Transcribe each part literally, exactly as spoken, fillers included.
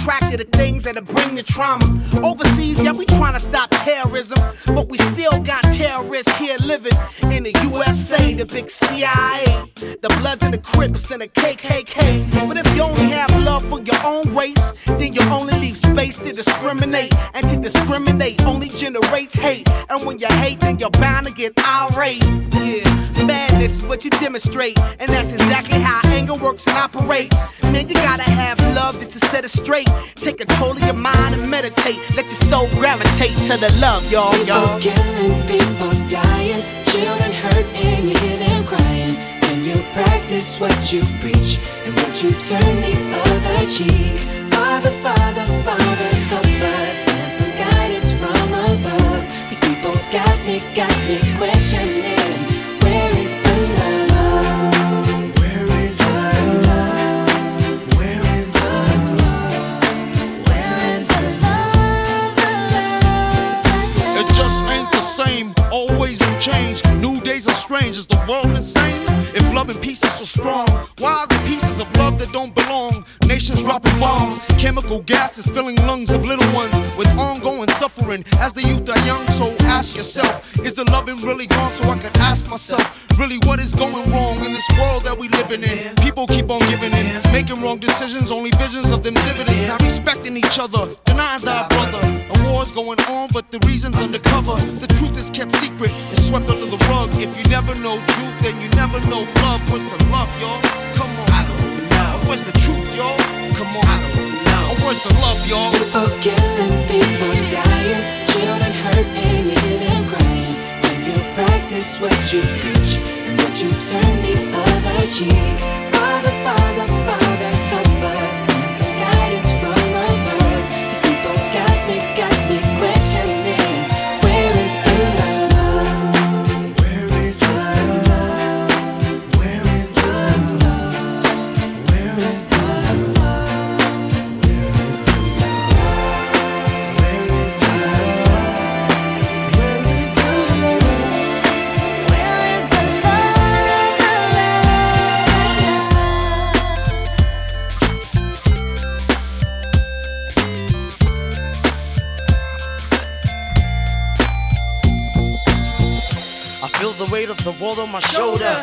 attracted to things that'll bring the trauma. Overseas, yeah, we trying to stop terrorism, but we still got terrorists here living in the U S A, the big C I A, the Bloods and the Crips and the K K K. But if you only have love for your own race, then you only leave space to discriminate. And to discriminate only generates hate. And when you hate, then you're bound to get irate. Yeah, madness is what you demonstrate, and that's exactly how anger works and operates. Man, you gotta have love just to set it straight. Take control of your mind and meditate. Let your soul gravitate to the love, y'all, y'all. People killing, people dying, children hurt and you hear them crying. Can you practice what you preach? And would you turn the other cheek? Father, Father, Father, help us. Send some guidance from above. These people got me, got me questioning. Where is the love? Always new change, new days are strange. Is the world insane? If love and peace is so strong, why are the pieces of love that don't belong? Nations dropping bombs, chemical gases filling lungs of little ones with ongoing suffering. As the youth are young, so ask yourself, is the loving really gone? So I could ask myself, really what is going wrong in this world that we living in? People keep on giving in, making wrong decisions, only visions of them dividends. Not respecting each other, denying thy brother. A war's going on, but the reason's undercover. The truth is kept secret, it's swept under the rug. If you never know truth, then you never know love. What's the love, y'all? Come on, I don't know. What's the truth, y'all? Come on, I don't know. What's the love, y'all? People killing, people dying, children hurt and you hear them crying. When you practice what you preach, and what you turn the other cheek. Father, Father, Father, help us. Send some guidance from above. These people got me, got me questioning. Where is the love? The world on my shoulder.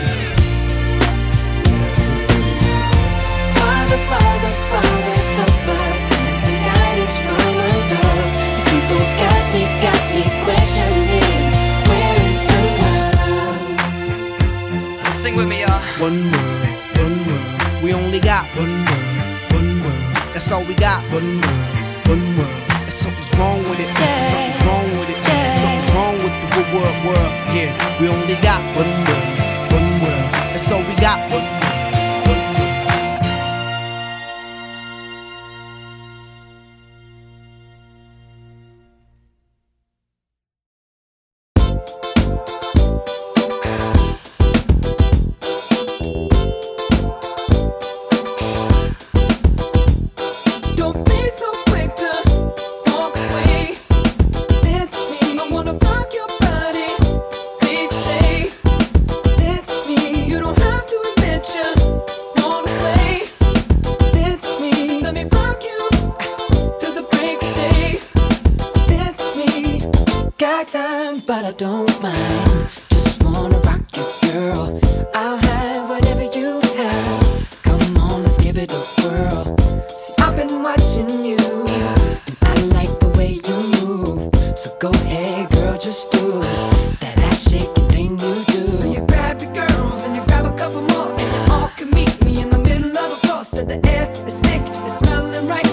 Father, Father, Father, help us. Send some guidance from above. These people got me, got me questioning. Where is the love? Now sing with me, y'all. One world, one world. We only got one world, one world. That's all we got. One world, one world. And something's wrong with it. Yeah. Something's wrong with it. Yeah. Something's wrong with the good world, world. Yeah, we only got one world, one world. That's all we got. One world. The air is thick, it's smelling right.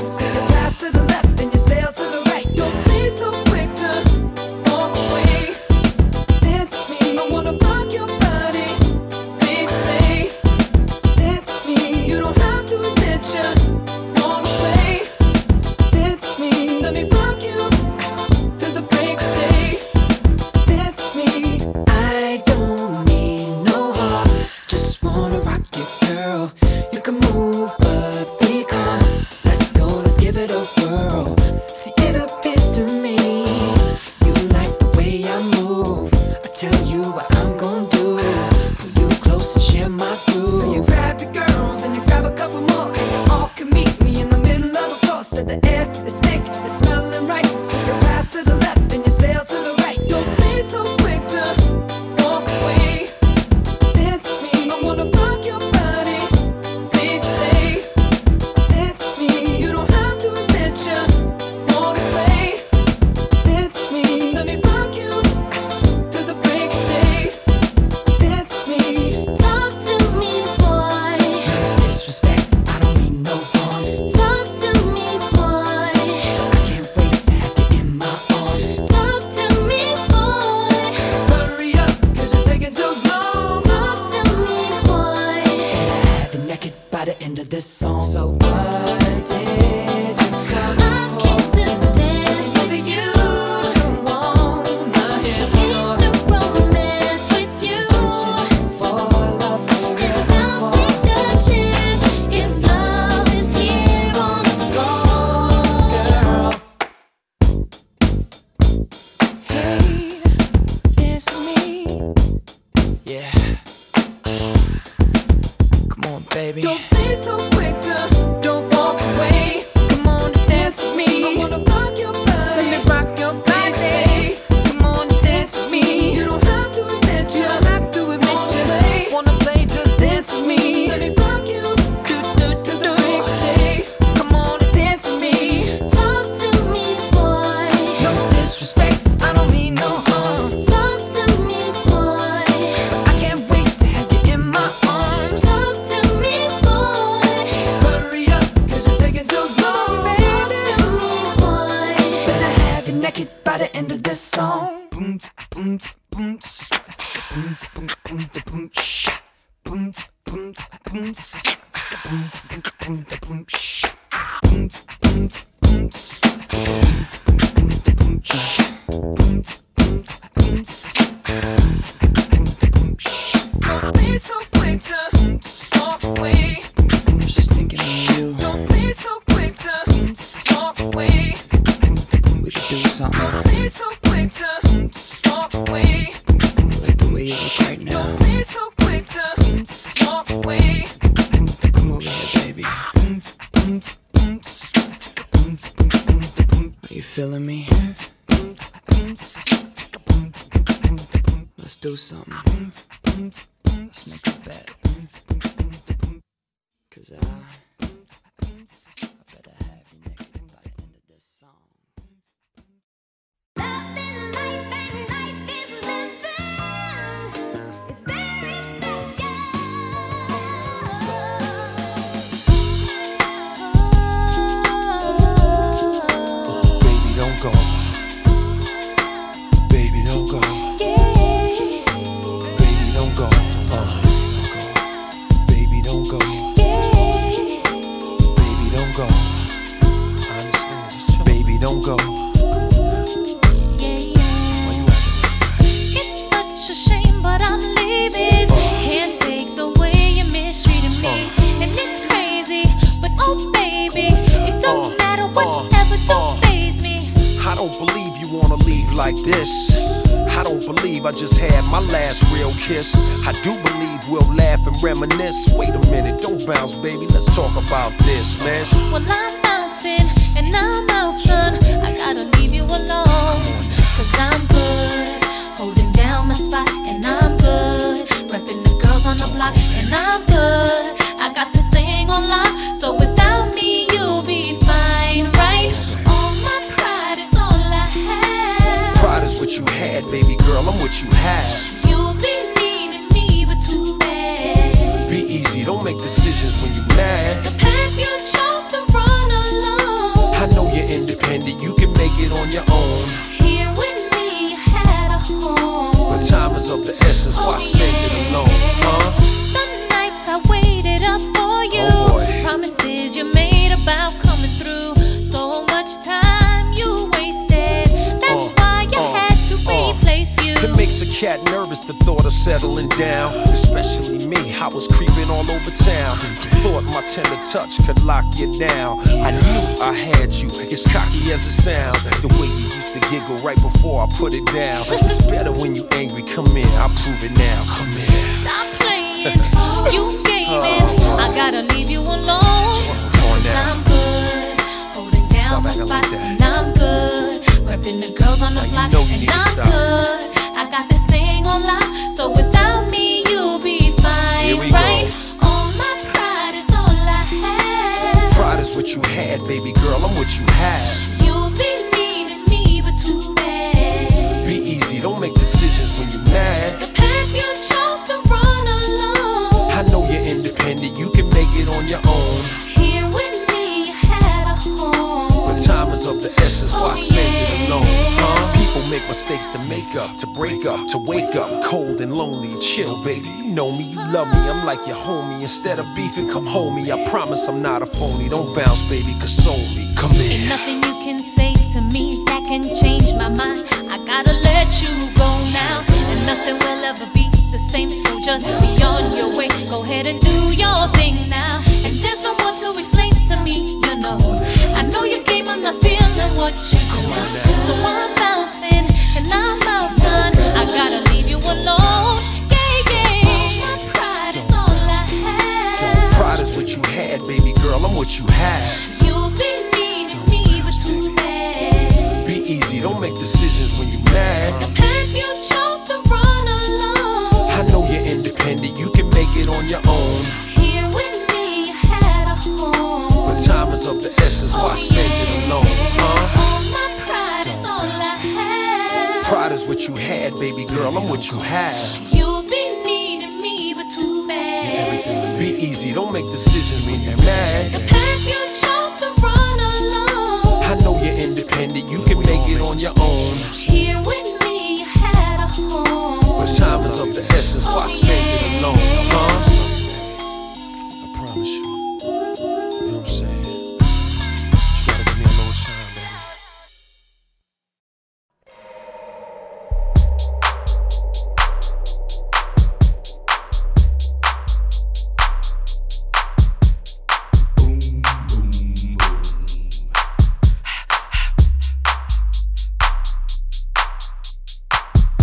You cat nervous, the thought of settling down. Especially me, I was creeping all over town. Thought my tender touch could lock you down. I knew I had you, as cocky as it sounds. The way you used to giggle right before I put it down. It's better when you angry, come in, I'll prove it now. Come in. Stop playing, you gaming. uh, I gotta leave you alone, cause I'm good, holding down my spot, like and I'm good, repping the girls on the block, you know and I'm good. I got this thing on lock, so without me you'll be fine, right? Go. All my pride is all I have. Pride is what you had, baby girl, I'm what you have. You'll be needing me, but too bad. Be easy, don't make decisions when you're mad. The path you chose to run alone. I know you're independent, you can make it on your own. Here with me, you have a home. When time is of the essence, oh, why spend yeah. it alone, huh? Make mistakes to make up, to break up, to wake up cold and lonely. Chill, baby, you know me, you love me, I'm like your homie. Instead of beefing, come homie, I promise I'm not a phony. Don't bounce, baby, console me, come in. There's nothing you can say to me that can change my mind. I gotta let you go now, and nothing will ever be the same. So just be on your way, go ahead and do your thing now. And there's no more to explain to me, you know I know your game, I'm not feeling what you do. So I'm bouncing and I'm out done, I gotta leave you alone. Yeah, yeah. All my pride is all I have. Pride is what you had, baby girl, I'm what you have. You'll be needing me, but too bad. Be easy, don't make decisions when you're mad. The path you chose to run alone. I know you're independent, you can make it on your own. Here with me, you had a home. When time is of the essence, oh, why spend yeah. it alone, huh? All my pride is all I have. Pride is what you had, baby girl, I'm what you have. You'll be needing me, but too bad. Be easy, don't make decisions when you're mad. The path you chose to run alone. I know you're independent, you can make it on your own. Here with me, you had a home. When time is of the essence, why spend it alone, huh? I promise you.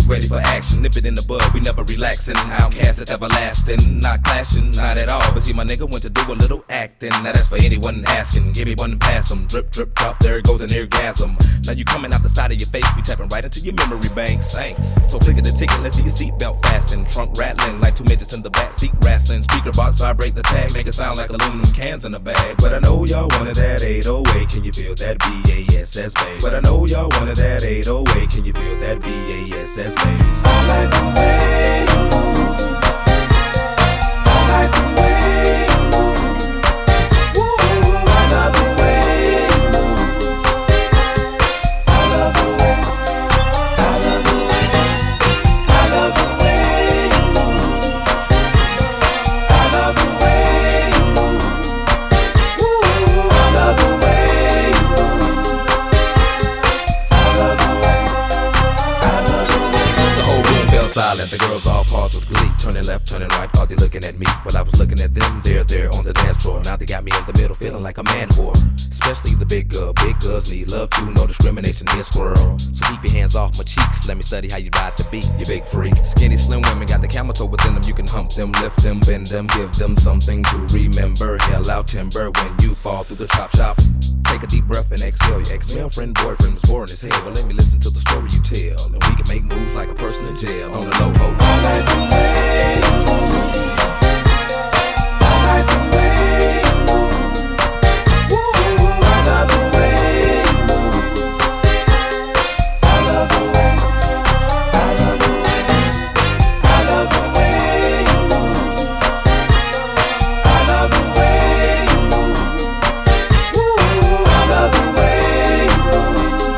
Ready for action, nip it in the bud, we never relaxing. Outcast is everlasting, not clashing, not at all. But see, my nigga went to do a little acting. Now that's for anyone asking, give me one and pass em. Drip, drip, drop, there goes an orgasm. Now you coming out the side of your face, we tapping right into your memory banks. Thanks. So click at the ticket, let's see your seatbelt fasten. Trunk rattling, like two midgets in the back seat wrestling. Speaker box vibrate the tag, make it sound like aluminum cans in a bag. But I know y'all wanted that eight oh eight, can you feel that B A S S, babe? But I know y'all wanted that eight oh eight, can you feel that B A S S? All night the way you move, all night the way you move, all night the way you move, all of the way, all of the way, all of the way you move, all of the way you move, all of the way you move, all of the way, all of the way. Silent, the girls all paused with glee. Turning left, turning right, thought they looking at me. But I was looking at them, they're there on the dance floor. Now they got me in the middle, feeling like a man whore. Especially the big girl, big girls need love too. No discrimination here, squirrel. So keep your hands off my cheeks, let me study how you ride the beat, you big freak. Skinny, slim women got the camel toe within them. You can hump them, lift them, bend them, give them something to remember. Hell out timber when you fall through the chop shop. Take a deep breath and exhale. Your ex-girlfriend, boyfriend was boring as hell. But well, let me listen to the story you tell, and we can make moves like a person in jail. On the low, ho. All night the way you move, all night the way you move, all night the way you move, all of the way, all of the way, all of the way you move, all of the way you move, all of the way you move,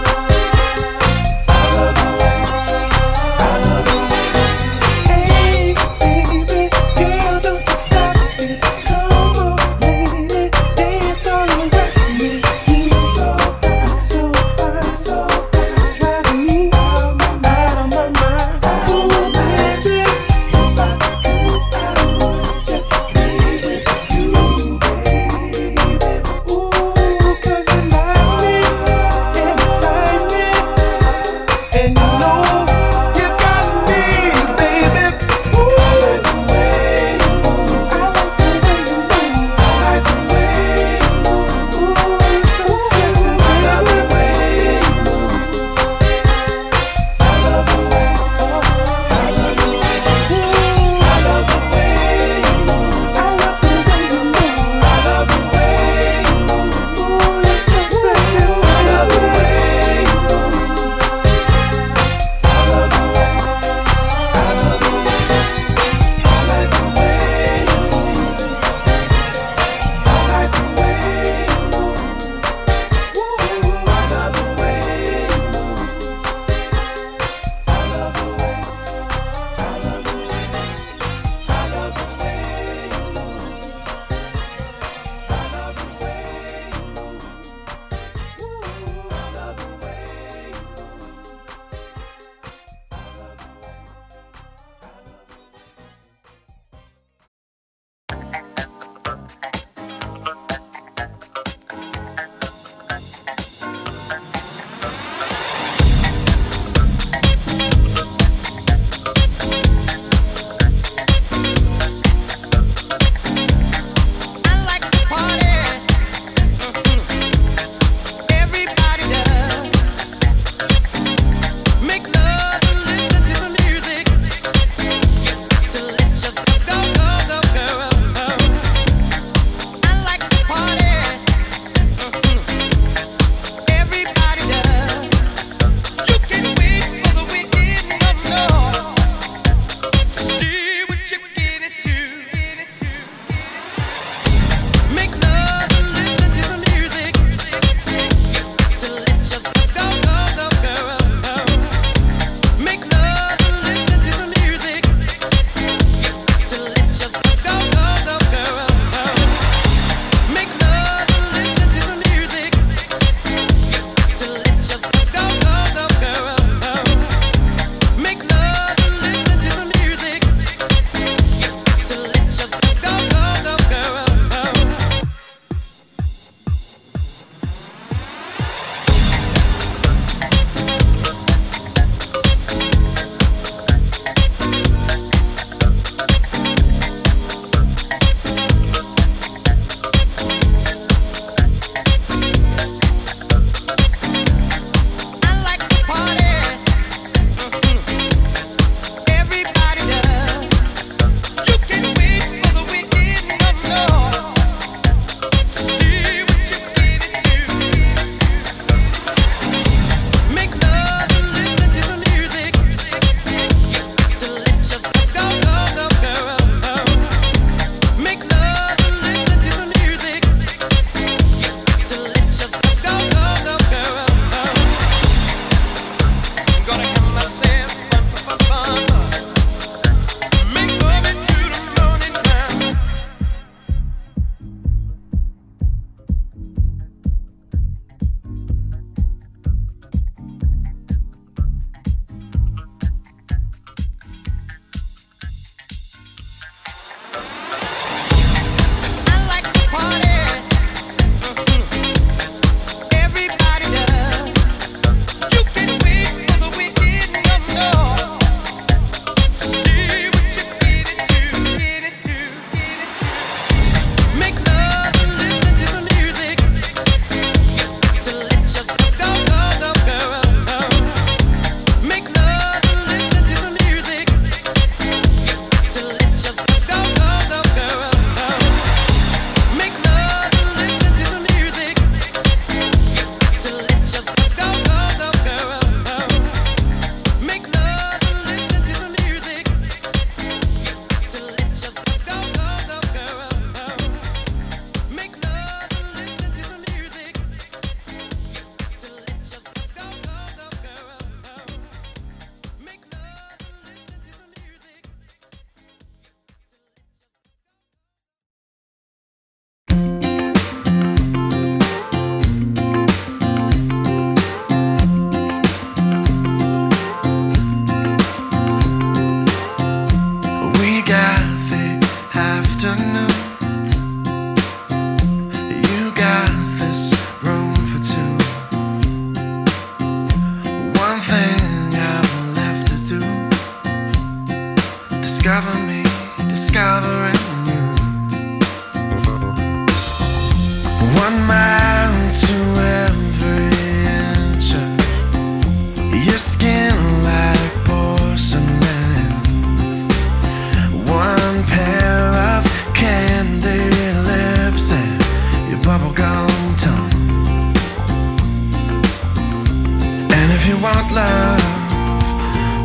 you want love,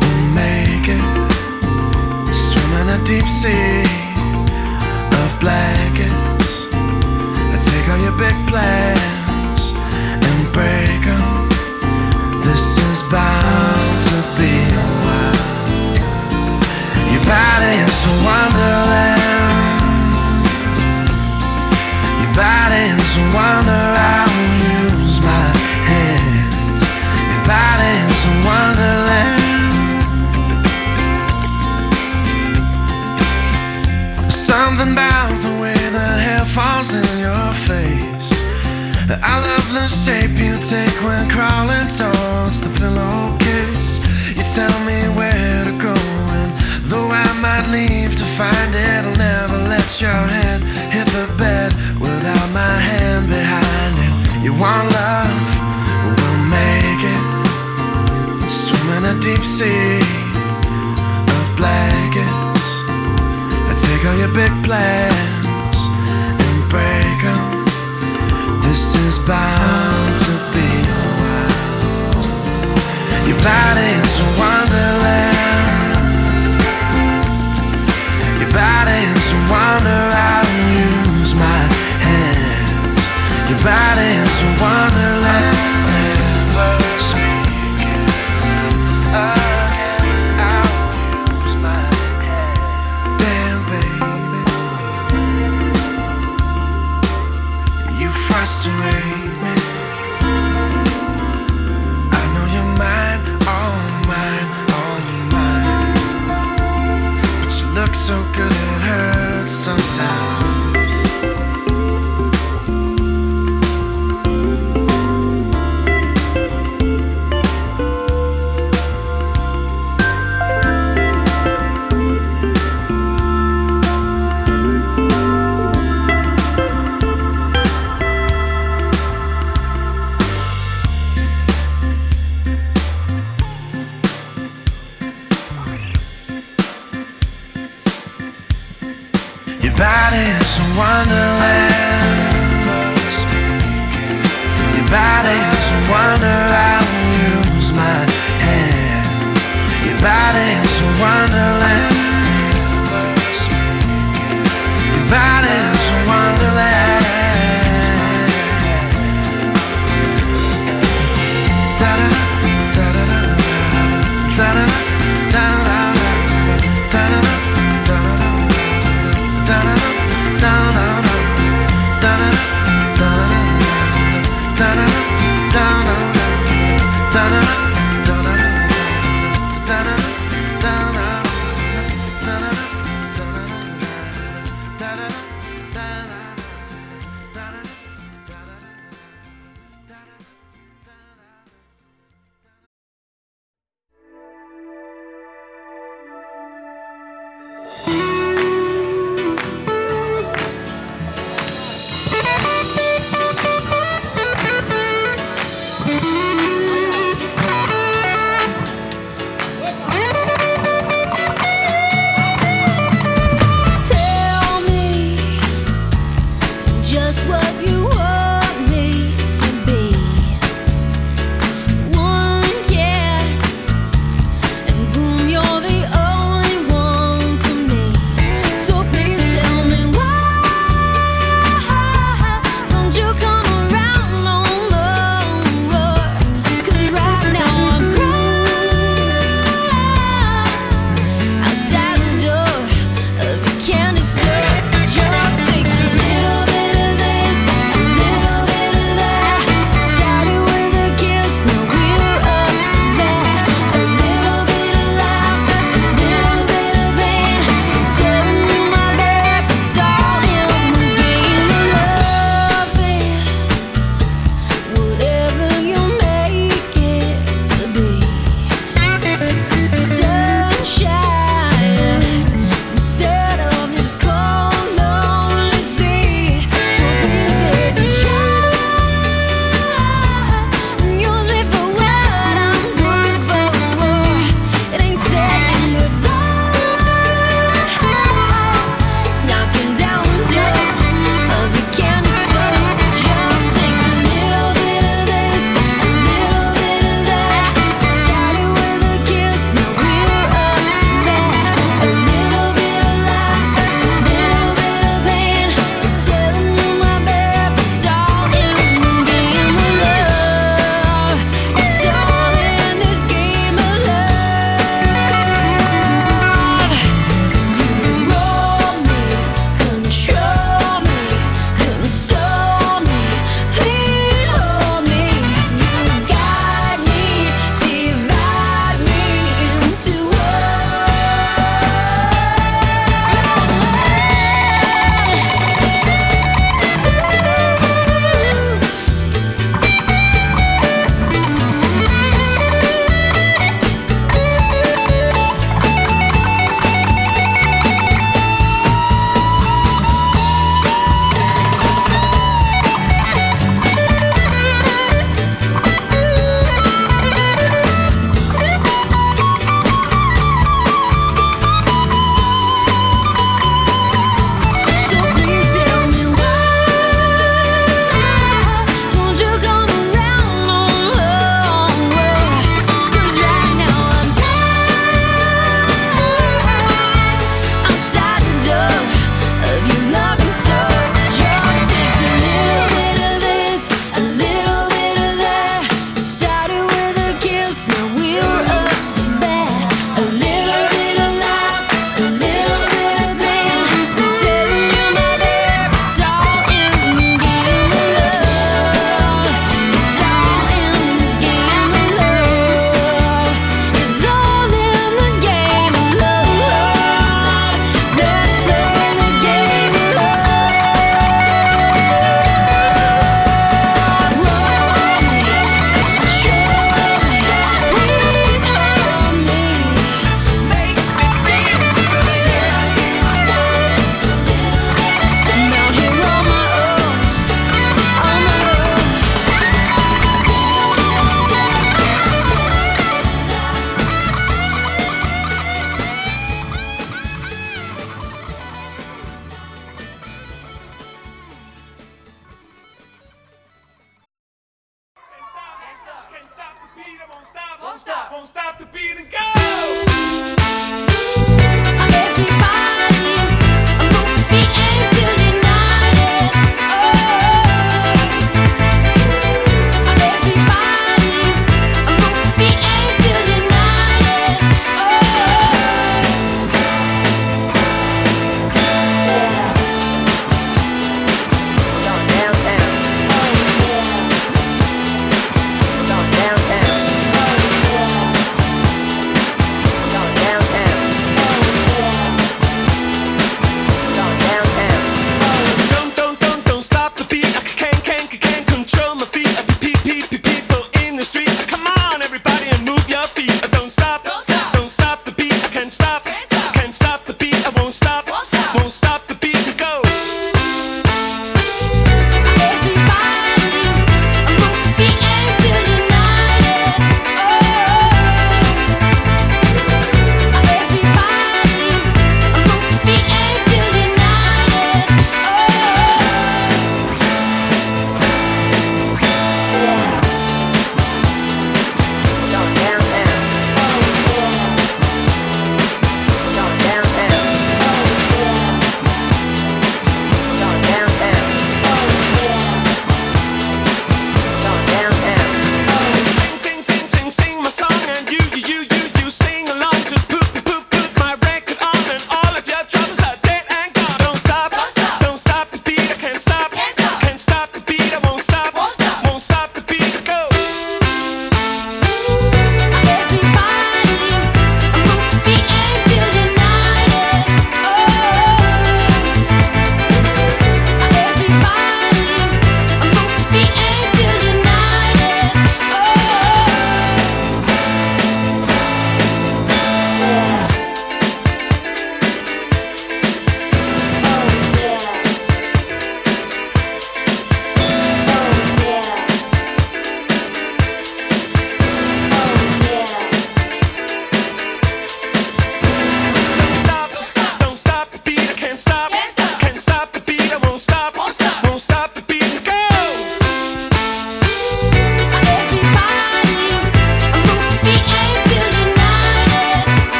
we'll make it. Swim in a deep sea of blankets. I take all your big plans and break them. This is bound to be a while. Your body is a wonderland. Your body is a wonderland. Something about the way the hair falls in your face. I love the shape you take when crawling towards the pillowcase. You tell me where to go, and though I might leave to find it, I'll never let your head hit the bed without my hand behind it. You want love? We'll make it. Swim in a deep sea of blankets. Take all your big plans and break them. This is bound to be a wild. Your body is a wonderland. Your body is a wonder. I don't use my hands. Your body is a wonderland. So good it hurts sometimes. Your body is a wonderland. Your body is a wonder. I will use my hands. Your body is a wonderland. Your body is a wonderland. Da da da da da da da. No, no, no. won't stop the beat and go. Everybody, move the air till you're united. Oh, everybody, move the air till you're united. Oh, yeah. Going downtown. Oh, yeah. Going downtown.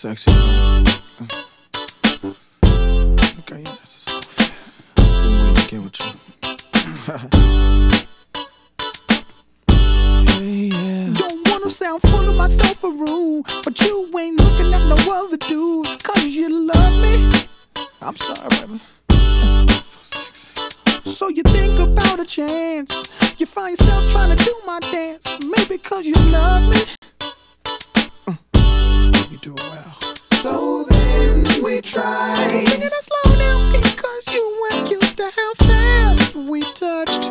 Sexy. Okay, yeah, that's a stuff. Been waiting to get with you. Hey, yeah. Don't wanna sound full of myself or rude, but you ain't looking at no other dudes. Cause you love me. I'm sorry, baby. So sexy. So you think about a chance. You find yourself trying to do my dance. Maybe cause you love me. You do well. So then we try. I'm thinking I slow down because you weren't used to how fast we touched.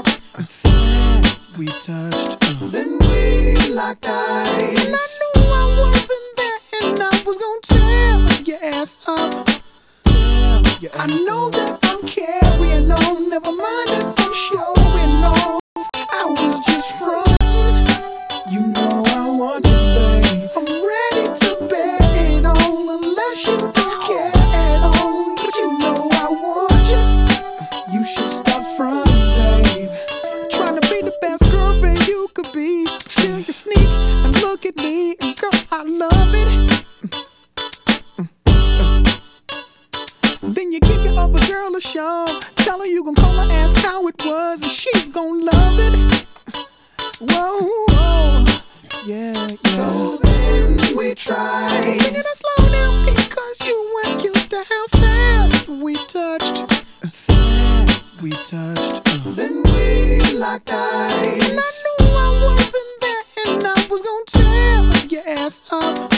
Fast we touched. Uh. Then we locked eyes. And I knew I wasn't there, and I was gonna tear your ass up. Tear your ass I know up. That I'm carrying on. Never mind if I'm showing off. I was just fronting. You know I want you, babe. I'm ready to be. You don't care at all, but you know I want you. You should stop fronting, babe. Trying to be the best girlfriend you could be. Still you sneak and look at me, and girl, I love it. Then you give your other girl a shove. Tell her you gon' call her, ask how it was, and she's gon' love it. Whoa, whoa. Yeah, yeah. So then we tried. I'm thinking I slow down because you weren't used to how fast we touched. Fast we touched. Uh. Then we locked eyes. And I knew I wasn't there, and I was gonna tear your ass up.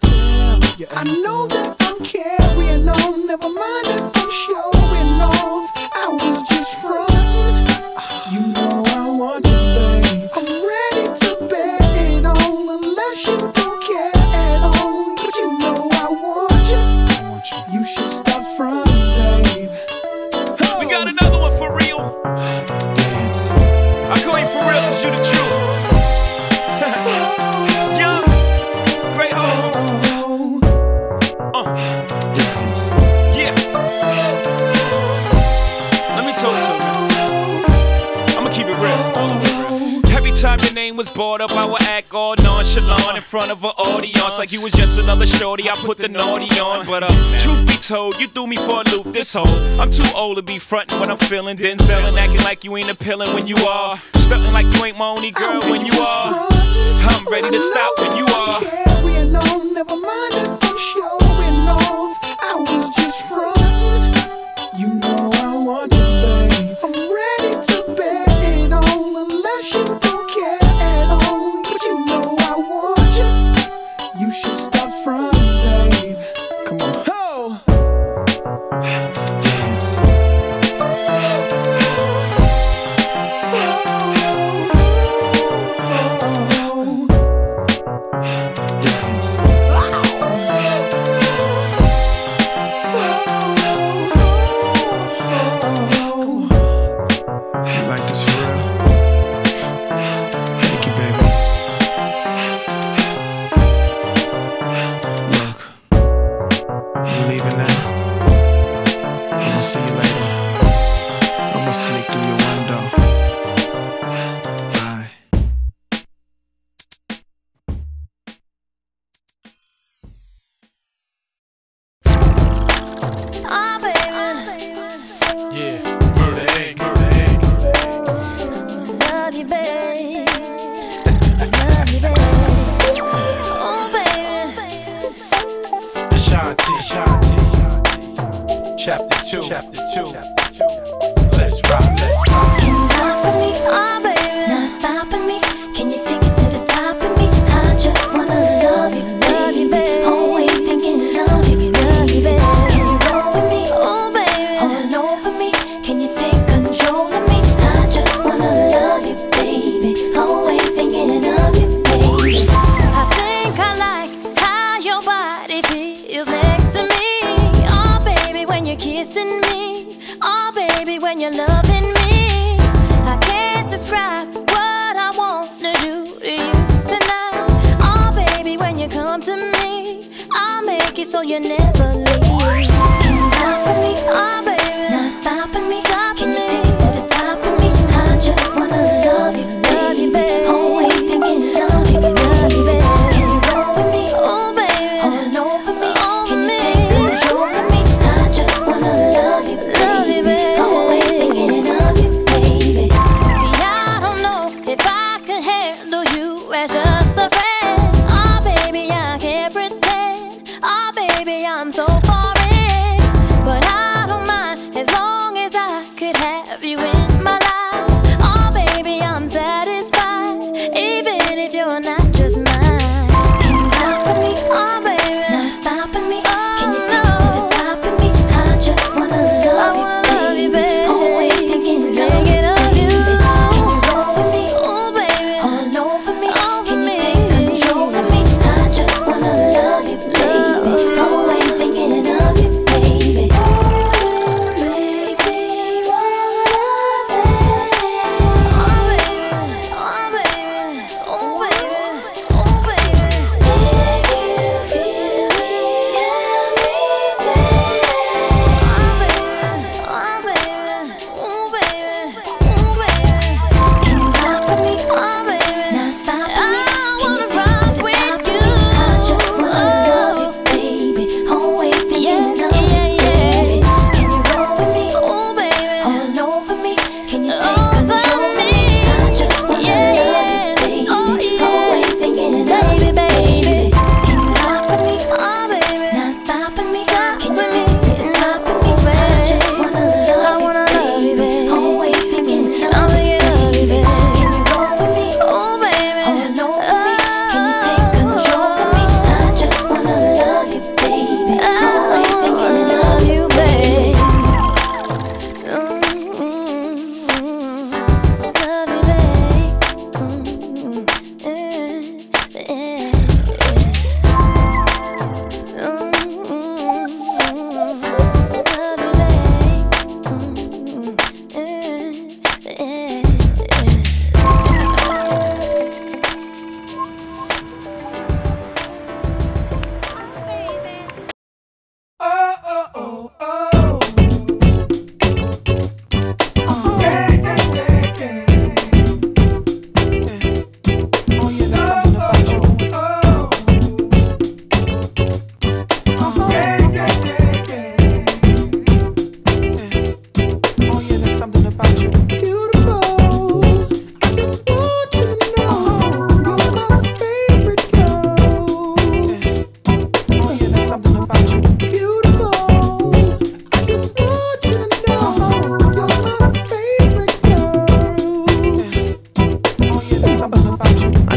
Tear your ass I know up. That I'm carrying on. Never mind if I'm showing off. I was just fronting. name was brought up, I would act all nonchalant in front of an audience like you was just another shorty. I put the naughty on, but uh, truth be told, you threw me for a loop this whole. I'm too old to be frontin' when I'm feelin', Denzel and acting like you ain't appealing when you are, stuntin' like you ain't my only girl when you are. I'm ready to stop when you are. Yeah, we alone, never mind it for sure. We're off, I was just front. You know I want you, babe. I'm ready to bet it all unless you don't care at all. But you know I want you. You should stop front, babe. Come on. Oh. Yes.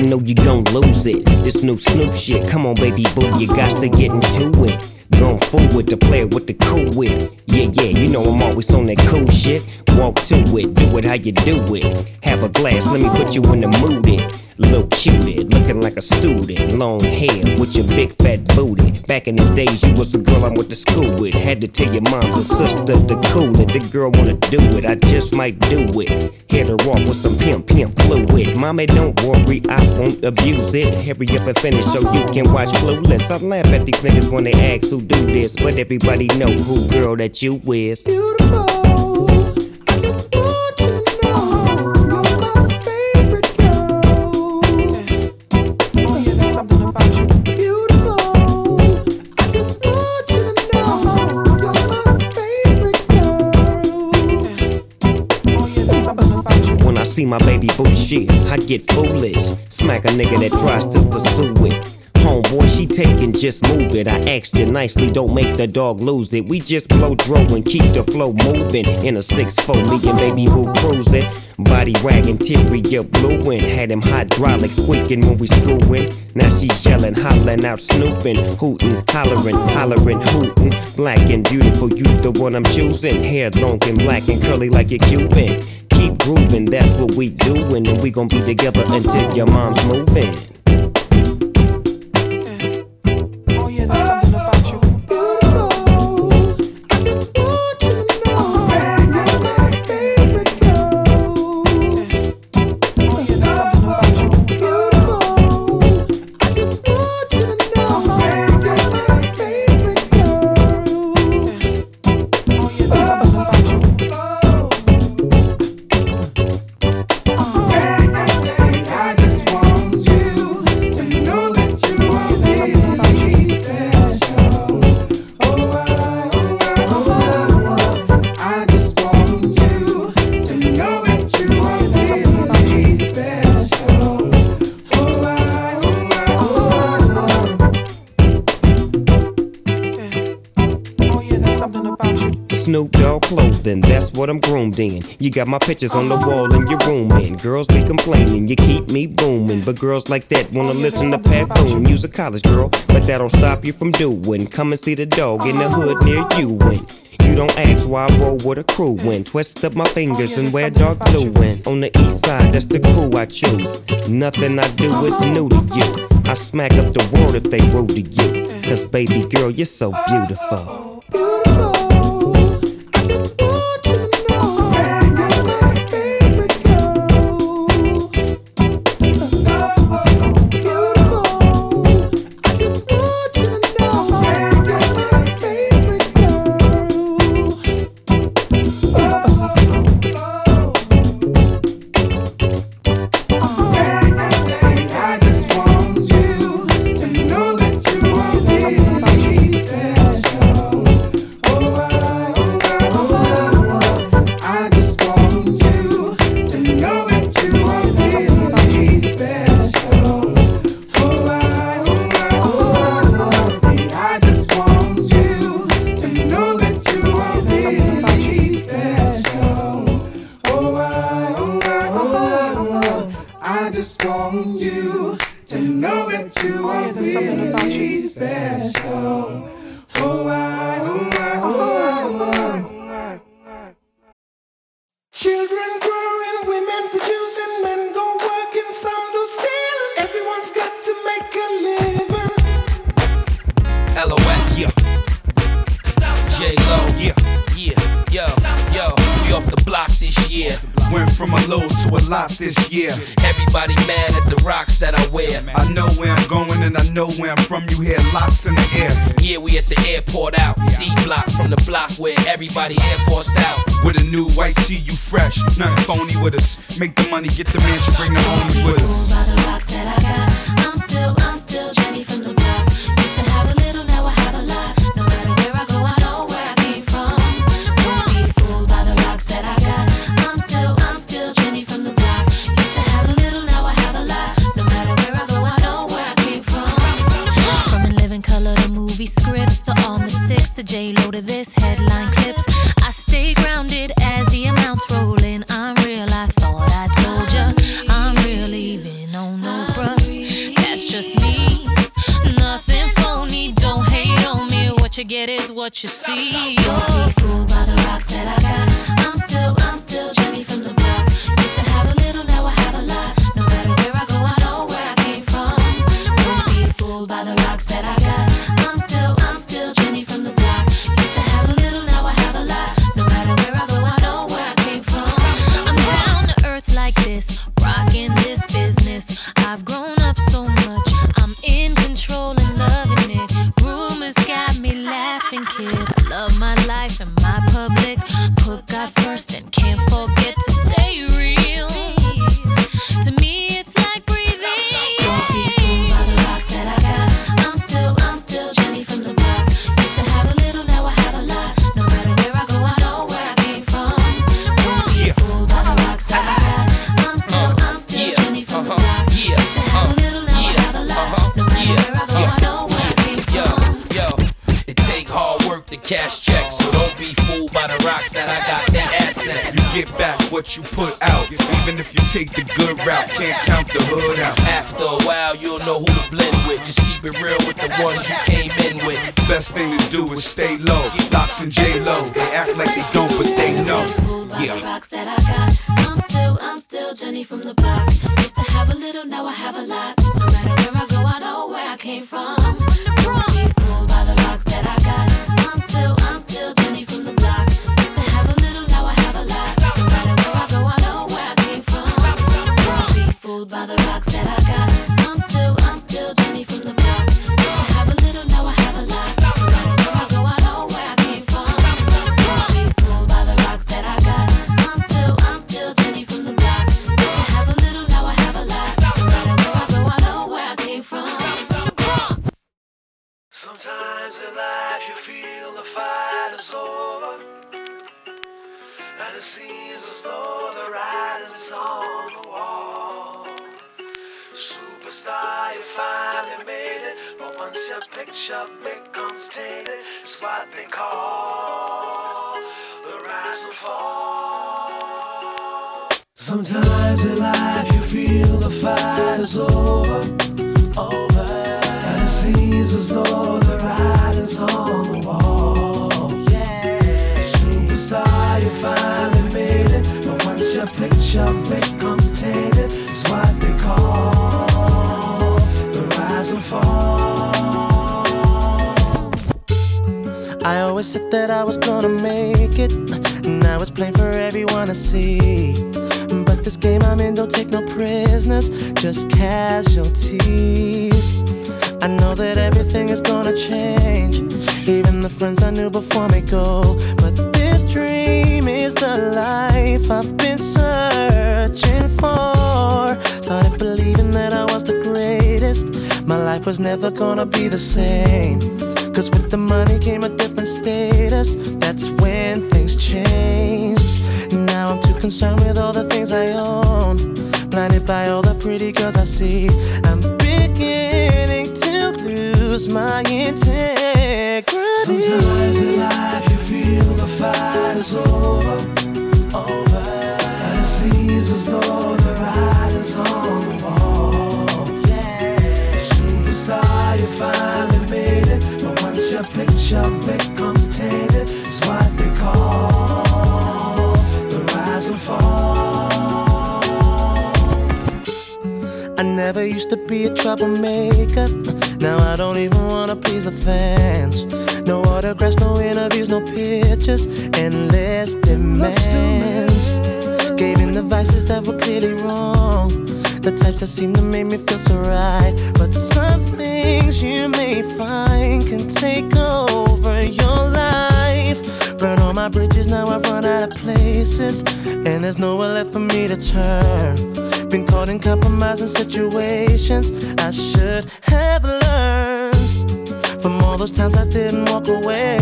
know you don't lose it. This new Snoop shit, come on baby boo, you got to get into it. Going forward to play with the cool wit. Yeah, yeah, you know I'm always on that cool shit. Walk to it, do it how you do it. Have a glass, let me put you in the mood it. Little cutie, looking like a student. Long hair with your big fat booty. Back in the days, you was the girl I went to school with. Had to tell your mom and sister to cool it. The girl wanna do it, I just might do it. Get her off with some pimp, pimp fluid. Mommy, don't worry, I won't abuse it. Hurry up and finish so you can watch Clueless. I laugh at these niggas when they ask who do this, but everybody know who girl that you is. Beautiful. See my baby boo shit, I get foolish. Smack a nigga that tries to pursue it. Homeboy, she takin', just move it. I asked you nicely, don't make the dog lose it. We just blow throw and keep the flow movin'. In a six four, me and baby boo cruisin'. Body wagging, teary up bluein'. Had him hydraulic squeaking when we screwin'. Now she yellin', hollering out, snooping, hootin', hollerin', hollerin', hootin'. Black and beautiful, you the one I'm choosin'. Hair long and black and curly like a Cuban. Keep grooving, that's what we doing, and we gon' be together until your mom's moving. Snoop Dogg clothing, that's what I'm groomed in. You got my pictures on the wall in your room, and girls be complaining, you keep me booming. But girls like that wanna listen to Pat Boone. You's a college girl, but that don't stop you from doing. Come and see the dog in the hood near you, and you don't ask why I roll with a crew when twist up my fingers and wear dark blue. And on the east side, that's the crew I choose. Nothing I do is new to you. I smack up the world if they rude to you. 'Cause baby girl, you're so beautiful. Get the mansion, bring the homies with us. By the rocks that I got, I'm still, I'm still Jenny from the block. Used to have a little, now I have a lot. No matter where I go, I know where I came from. Don't be fooled by the rocks that I got. I'm still, I'm still Jenny from the block. Used to have a little, now I have a lot. No matter where I go, I know where I came from. From the living color to movie scripts to all the six to J-Lo to this headline clips. I stay grounded as the amounts roll in. I'm real, I thought I told ya, I'm real, even on no bruh. what you see. Don't be fooled by the rocks that I got. I'm still, I'm still Jenny from the block. Used to have a little, now I have a lot. No matter where I go, I know where I came from. Don't be fooled by the rocks that I got. I'm still, I'm still Jenny from the block. Used to have a little, now I have a lot. No matter where I go, I know where I came from. I'm down to earth like this, rocking this business. I've grown up so much, I'm in control and loving it. Got me laughing, kid. I love my life and my public. Put God first and can't forget to stay real. To me, it's like breathing. Don't be fooled by the rocks that I got. I'm still, I'm still Jenny from the block. Used to have a little, now I have a lot. No matter where I go, I know where I came from. Don't be fooled by the rocks that I got. I'm still, I'm still Jenny from the block. Used to have a little, now I have a lot. No matter where I go, I know. Cash checks, so don't be fooled by the rocks that I got, that assets. You get back what you put out, even if you take the good route, can't count the hood out. After a while, you'll know who to blend with, just keep it real with the ones you came in with. Best thing to do is stay low, Locks and J-Lo, they act like they don't, but they know. Yeah. I'm still, I'm still Jenny from the block. Used to have a little, now I have a lot. No matter where I go, I know where I came from. Don't be fooled by the rocks that I got. I'm still Jenny from the block. Used to have a little, now I have a lot. No matter where I go, I know where I came from. Don't be fooled by the rocks that I got. I'm still, I'm still Jenny from the block. Used to have a little, now I have a lot. No matter where I go, I know where I came from. Don't be fooled by the rocks that I got. I'm still, I'm still Jenny from the block. Used to have a little, now I have a lot. No matter where I go, I know where I came from. Sometimes in life you feel the fight is over, and it seems as though the writing's on the wall. Superstar, you finally made it, but once your picture becomes tainted, it's what they call the rise and fall. Sometimes in life you feel the fight is over, over, and it seems as though the writing's on the wall. Superstar, you finally made it, but once your picture becomes tainted, it's what they call the rise and fall. I always said that I was gonna make it, and now it's plain for everyone to see. But this game I'm in don't take no prisoners, just casualties. I know that everything is gonna change, even the friends I knew before me go. But this dream is the life I've been searching for. Started believing that I was the greatest. My life was never gonna be the same, 'cause with the money came a different status. That's when things changed. Now I'm too concerned with all the things I own, blinded by all the pretty girls I see. I'm beginning to lose my integrity. Sometimes in life you feel the fight is over, over, and it seems as though the writing's on the wall. Yeah. Superstar, you finally made it, but once your picture becomes tainted, it's what they call the rise and fall. I never used to be a troublemaker. Now I don't even wanna please the fans. No autographs, no interviews, no pictures, endless demands. Gave in the vices that were clearly wrong, the types that seemed to make me feel so right. But some things you may find can take over your life. Burn all my bridges, now I've run out of places, and there's nowhere left for me to turn. Been caught in compromising situations I should have learned. From all those times I didn't walk away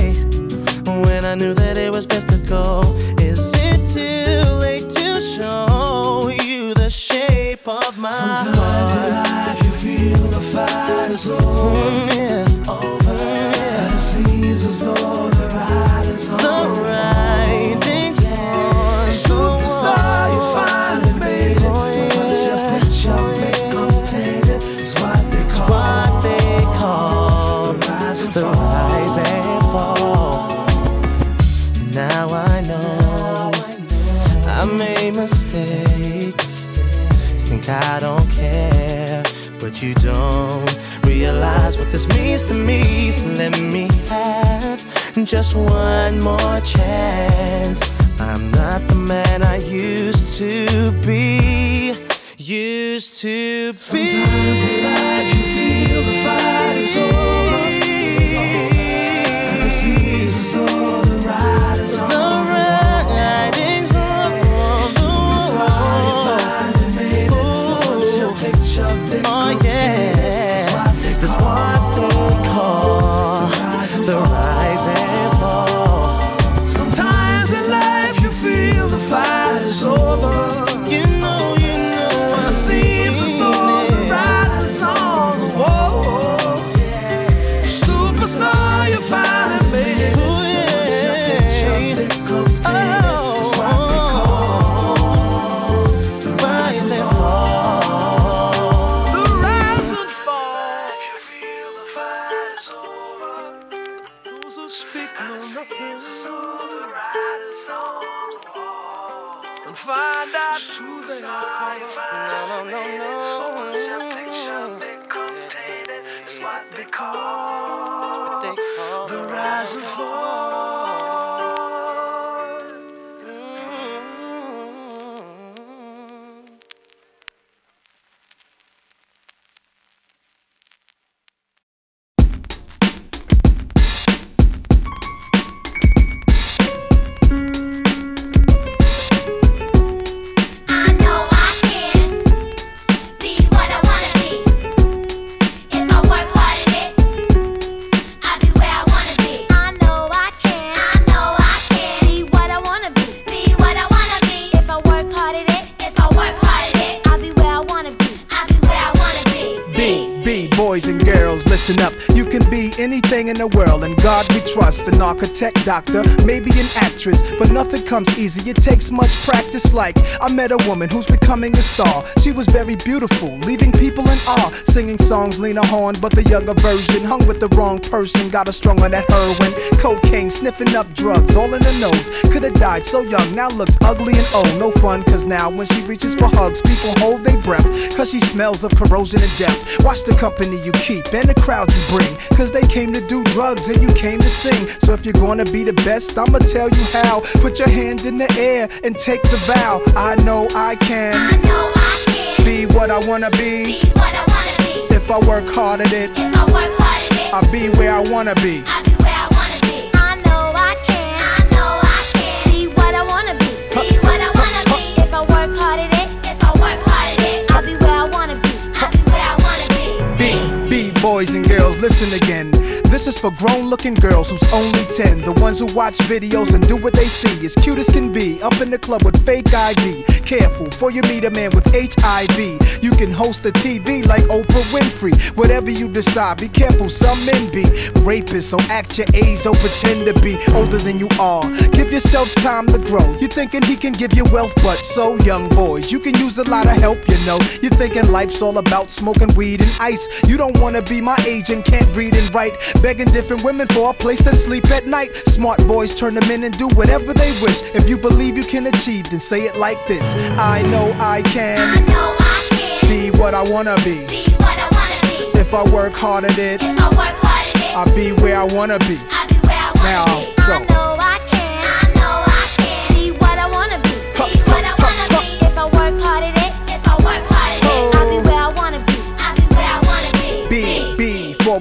when I knew that it was best to go. Is it too late to show you the shape of my Sometimes heart? Sometimes in life you feel the fight is over, mm, yeah. over, yeah. And it seems as though the ride is on. The riding's on, yeah. So Superstar, you finally made it, oh, yeah. Once your picture oh, yeah. becomes tainted, it's what they call, it's what they call. The rise and fall. mistakes. Think I don't care, but you don't realize what this means to me. So let me have just one more chance. I'm not the man I used to be. Used to be. Sometimes in life you feel the fight is over, and the season's over, the ride is over. The ride is over. So I'm sorry if I made it. What's your picture? Big oh yeah, that's what they call the rise and fall. Sometimes in life you feel the fight is over. An architect, doctor, maybe an actress, but nothing comes easy, it takes much practice. Like, I met a woman who's becoming a star. She was very beautiful, leaving people in awe. Singing songs, Lena Horne, but the younger version. Hung with the wrong person, got her strung on that heroin. Cocaine, sniffing up drugs, all in her nose. Could've died so young, now looks ugly and old. No fun, cause now when she reaches for hugs, people hold their breath, cause she smells of corrosion and death. Watch the company you keep, and the crowd you bring, cause they came to do drugs, and you came to sing. So if you're gonna be the best, I'ma tell you how. Put your hand in the air and take the vow. I know I can, I know I can be what I wanna be, be what I wanna be. If I work hard at it, if I work hard at it, I'll be where I wanna be. I'll be where I wanna be. I know I can, I know I can be what I wanna be, be what I wanna be. If I work hard at it, if I work hard at it, I'll be where I wanna be. I'll be where I wanna be. Be, be boys and girls, listen again. This is for grown-looking girls who's only ten. The ones who watch videos and do what they see. As cute as can be, up in the club with fake I D. Careful, before you meet a man with H I V. You can host a T V like Oprah Winfrey. Whatever you decide, be careful, some men be rapists, so act your age, don't pretend to be older than you are. Give yourself time to grow. You're thinking he can give you wealth, but so young boys, you can use a lot of help, you know. You're thinking life's all about smoking weed and ice. You don't wanna be my age and can't read and write. Begging different women for a place to sleep at night. Smart boys turn them in and do whatever they wish. If you believe you can achieve, then say it like this. I know I can, I know I can be what I wanna be, be what I wanna be. If I work hard at it, if I work hard at it, I'll be where I wanna be, I'll be where I wanna now, be. Go. I know I can, I know I can be what I wanna be, be what I wanna be. If I work hard at it, if I work hard at it, I'll be where I wanna be, I'll be where I wanna be. Be, be. Before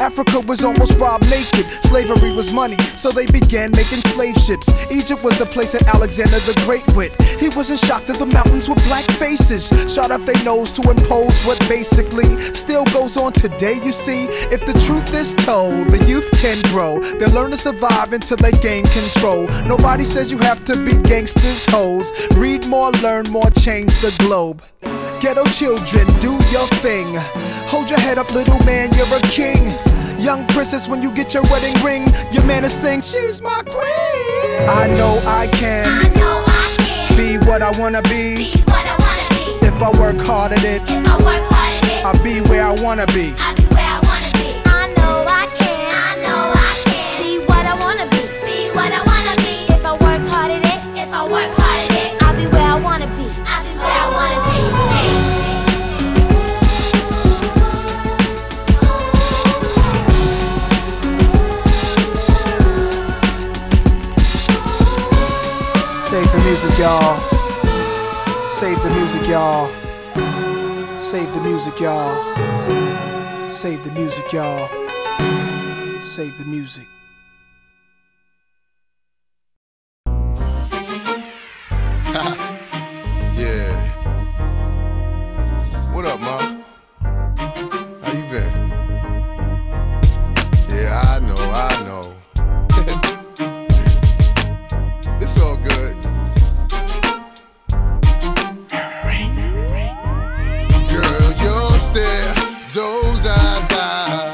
Africa was almost robbed naked, slavery was money, so they began making slave ships. Egypt was the place that Alexander the Great went. He was in shock that the mountains were black faces, shot up their nose to impose what basically still goes on today, you see. If the truth is told, the youth can grow. They learn to survive until they gain control. Nobody says you have to be gangsters, hoes. Read more, learn more, change the globe. Ghetto children, do your thing. Hold your head up, little man, you're a king. Young princess, when you get your wedding ring, your man is saying, she's my queen. I know I can, I know I can be what I wanna be, be what I wanna be. If I work hard at it, if I work hard at it, I'll be where I wanna be. I'll be where I wanna be. I know I can, I know I can be what I wanna be, be what I wanna be. If I work hard at it, if I work hard at it, I'll be where I wanna be. I'll be where I wanna be. Save the music, y'all. Save the music, y'all. Save the music, y'all. Save the music, y'all. Save the music. Yeah. What up, Mom? How you been? Yeah, I know, I know. It's all good. Girl, your stare, those eyes, I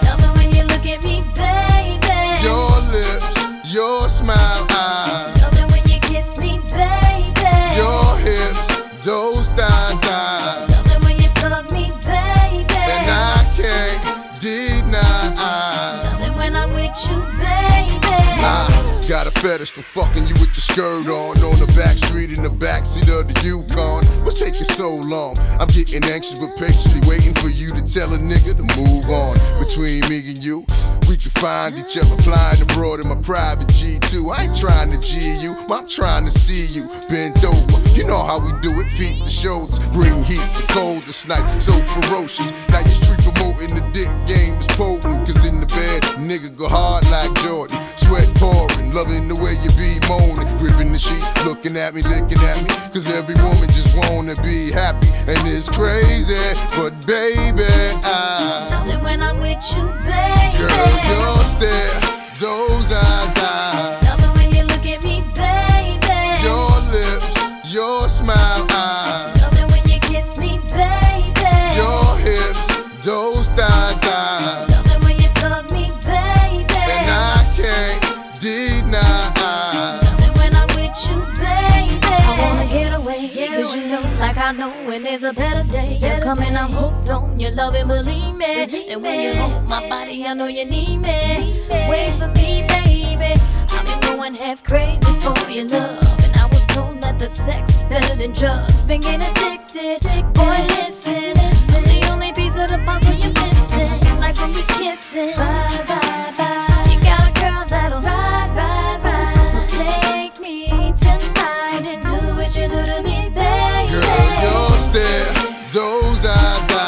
love it when you look at me, baby. Your lips, your smile, I love it when you kiss me, baby. Your hips, those thighs, I love it when you fuck me, baby. And I can't deny, I love it when I'm with you, baby. I got a fetish for fucking you with your skirt on. On the back street in the backseat of the Yukon. What's taking so long? I'm getting anxious but patiently waiting for you to tell a nigga to move on. Between me and you, we can find each other flying abroad in my private G two. I ain't trying to G you, I'm trying to see you bend over. You know how we do it, feet to shoulders. Bring heat to cold this night, so ferocious. Now your street promoting the dick game is potent. Cause in the bed, nigga go hard like Jordan. Sweat pouring, loving the way you be moaning. Gripping the sheet, looking at me, licking at me. Cause every woman just wanna be happy. And it's crazy, but baby, I love it when I'm with you, baby. Girl, your stare, those eyes, I love it when you look at me, baby. Your lips, your smile, I love it when you kiss me, baby. Your hips, those thighs, I love it when you fuck me, baby. And I can't deny, I love it when I'm with you, baby. I wanna get away, get cause away. You know, like I know, when there's a better day, better you're coming, day. I'm hooked on your love and believe me. Believe and when you hold my body, I know you need me. Wait for me, baby. I've been going half crazy for your love, and I was told that the sex is better than drugs. Been getting addicted, boy, listen. I'm the only piece of the puzzle you're missing, like when we kissing. Bye, bye, bye. You got a girl that'll ride, ride, ride. So take me tonight and do what you do to me, baby. Girl, your stare, those eyes, I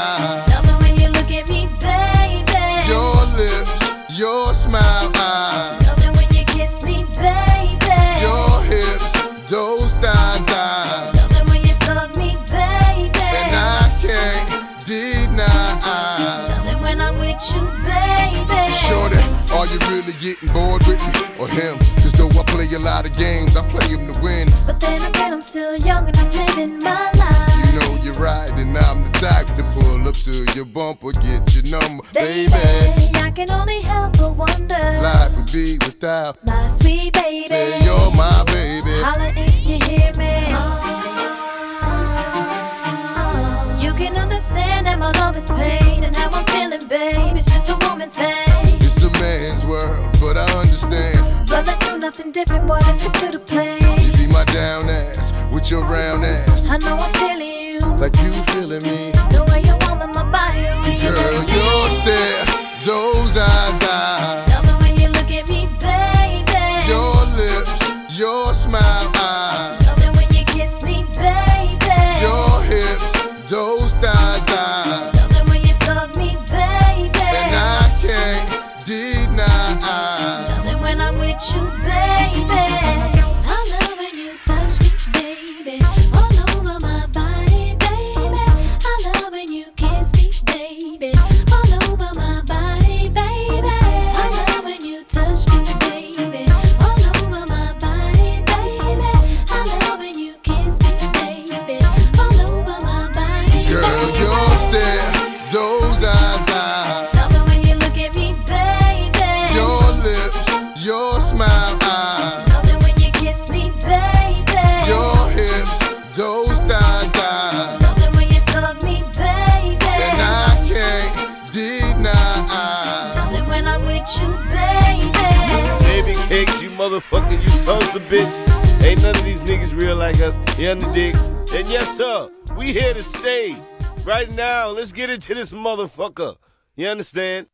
love it when you look at me, baby. Your lips, your smile, I love it when you kiss me, baby. Your hips, those thighs, I love it when you fuck me, baby. And I can't deny, I love it when I'm with you, baby. Shorty, are you really getting bored with me or him? Cause though I play a lot of games, I play him to win. But then again, I'm still young and I'm living my life. You know you're right, and I'm the type to pull up to your bumper, get your number, baby. Baby, I can only help but wonder life would be without my sweet baby. Hey, you're my baby. Holla if you hear me. Oh, you can understand that my love is pain and how I'm feeling, babe. It's just a woman thing. It's a man's world, but I understand. But let's do nothing different, boy. Let's stick to the plan. You be my down ass with your round ass. I know I'm feeling you like you feeling me. The way you warm in my body, when you girl, touch me. Girl, your stare, those eyes, I love it when you look at me, baby. Your lips, your smile, I love it when you kiss me, baby. Your hips, those thighs, I love it when you fuck me, baby. And I can't deny, I love it when I'm with you, baby. I love when you touch me, baby, all over my body, baby. I love when you kiss me, baby, all over my body. you, baby. Baby cakes, you motherfucker, you sons of bitch. Ain't none of these niggas real like us. You underdig? And yes, sir, we here to stay. Right now, let's get into this motherfucker. You understand?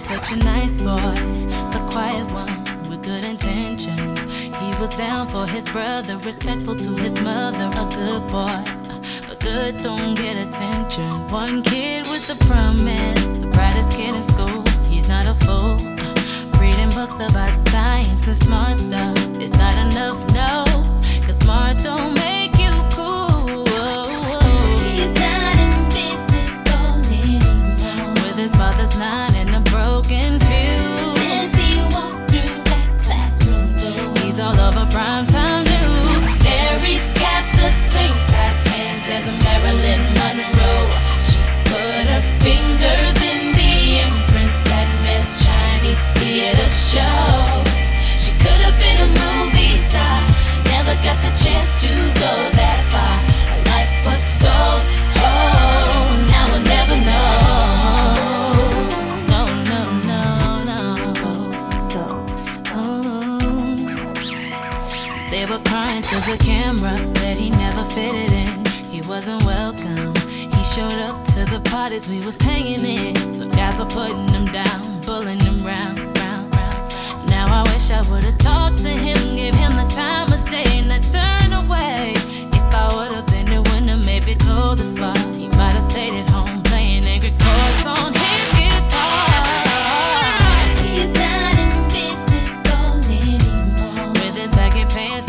Such a nice boy, the quiet one with good intentions. He was down for his brother, respectful to his mother. A good boy, but good don't get attention. One kid with a promise, the brightest kid in school. He's not a fool. Reading books about science and smart stuff. It's not enough, no, cause smart don't make you cool. He's not invisible anymore. With his father's nine. Confused. Since he walked through that classroom door, he's all over primetime news. Mary's got the same size hands as a Marilyn Monroe. She put her fingers in the imprints at Men's Chinese Theater Show. She could have been a movie star, never got the chance to go that far. Her life was stole, oh, now we'll never know. To the camera, said he never fitted in. He wasn't welcome. He showed up to the parties we was hanging in. Some guys were putting him down, pulling him round, round, round. Now I wish I would've talked to him, gave him the time of day, and I turned away. If I would've been in winter, maybe cold as fuck. He might've stayed at home playing angry chords on his guitar. He is not invisible anymore. With his baggy pants.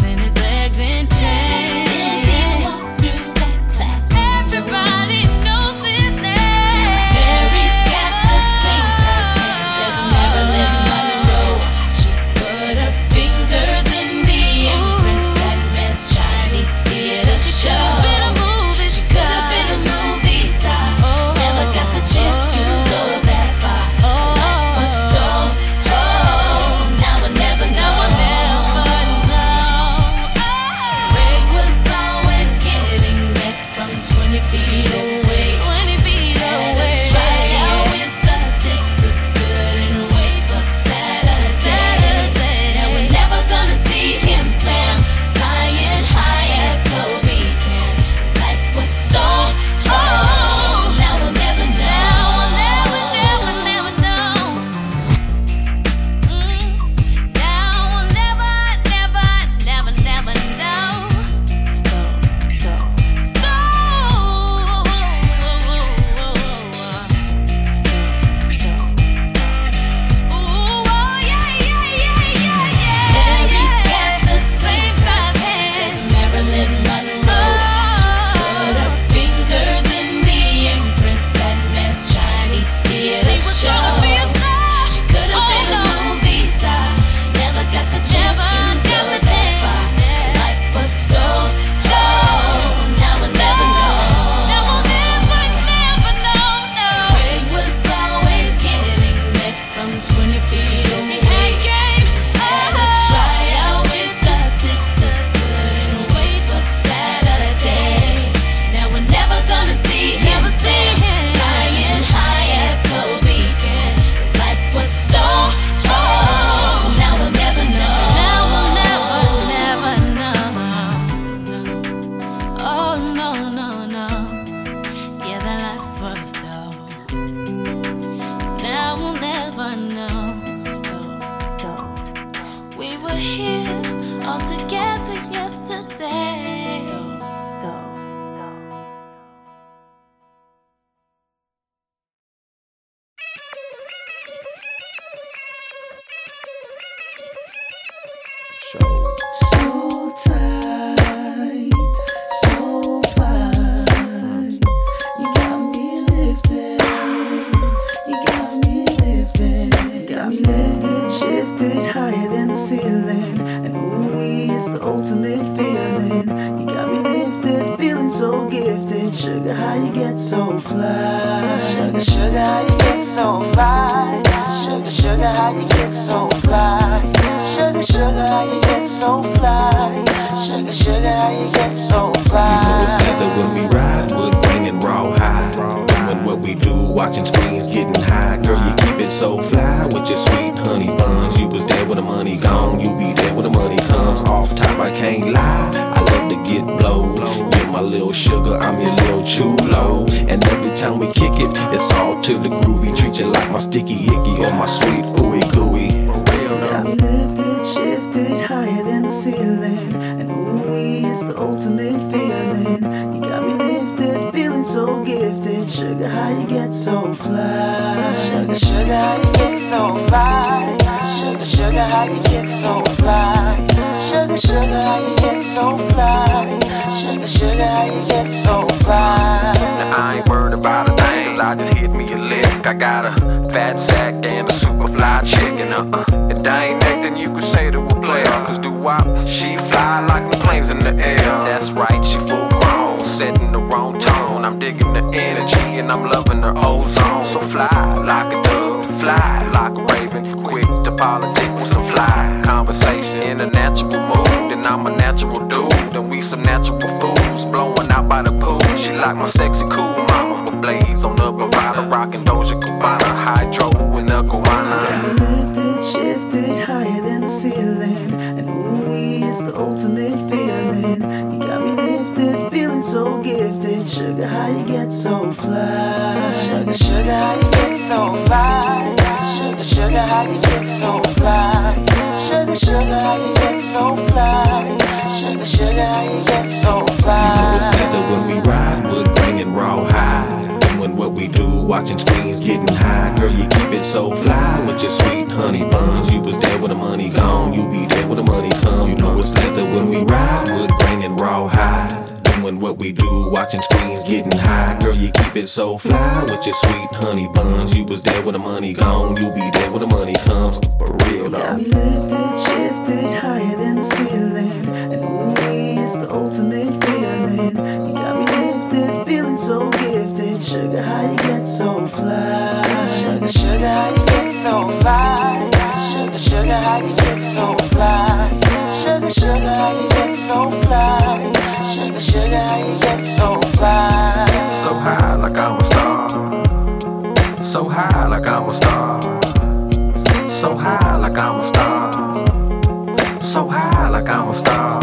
Ultimate feeling, you got me lifted, feeling so gifted. Sugar, how you get so fly? Sugar, sugar, how you get so fly? Sugar, sugar, how you get so fly? Sugar, sugar, how you get so fly? Sugar, sugar, how you get so fly? You know it's leather when we ride, we're bringing raw high. Doing what we do, watching screens, getting high. Girl, you keep it so fly with your sweet honey buns. You was there when the money gone, you be there when the money comes. Off top, I can't lie, I love to get blowed. You're my little sugar, I'm your little chulo. And every time we kick it, it's all to the groovy. Treat you like my sticky icky or my sweet ooey gooey. I've lifted, shifted higher than the ceiling, and ooey is the ultimate feeling. You got me lifted, feeling so gifted. Sugar, how you get so fly? Sugar, sugar, how you get so fly? Sugar, sugar, how you get so fly? Sugar, sugar, how you get so fly? Sugar, sugar, how you get so fly? Now I ain't worried about a thing, cause I just hit me a lick. I got a fat sack and a super fly chick. And uh-uh, if I ain't acting, you could say to a player, cause doo-wop, she fly like the planes in the air. That's right, she full grown, setting the wrong tone. I'm digging the energy and I'm loving her ozone. So fly like a dove, fly like a raven, quick to politics with some fly conversation. In a natural mood, and I'm a natural dude, and we some natural fools, blowing out by the pool. She like my sexy cool mama, with blades on the bravado, rocking Doja Cubana, hydro in the guana. Lifted, shifted higher than the ceiling, and ooh, it's the ultimate feeling. You got me lifted, feeling so gifted. Sugar, how you get so fly? Sugar, sugar, how you get so fly? Sugar, sugar, how you get so fly? Sugar, sugar, how you get so fly? Sugar, sugar, how you get so fly? You know it's leather when we ride, we're bringing raw high. Doing what we do, watching screens, getting high. Girl, you keep it so fly with your sweet honey buns. You was there when the money gone, you be there when the money come. You know it's leather when we ride, we're bringing raw high. Doing what we do, watching screens, getting high. Girl, you keep it so fly with your sweet honey buns. You was there when the money gone, you be there when the money comes. For real though. Got me lifted, shifted higher than the ceiling, and ooh, it's the ultimate feeling. You got me lifted, feeling so gifted. Sugar, how you get so fly? Sugar, sugar, how you get so fly? Sugar, sugar, how you get so fly? Sugar, sugar, how you get so fly? Sugar, sugar, how you get so fly? So high like I'm a star. So high like I'm a star. So high like I'm a star. So high like I'm a star.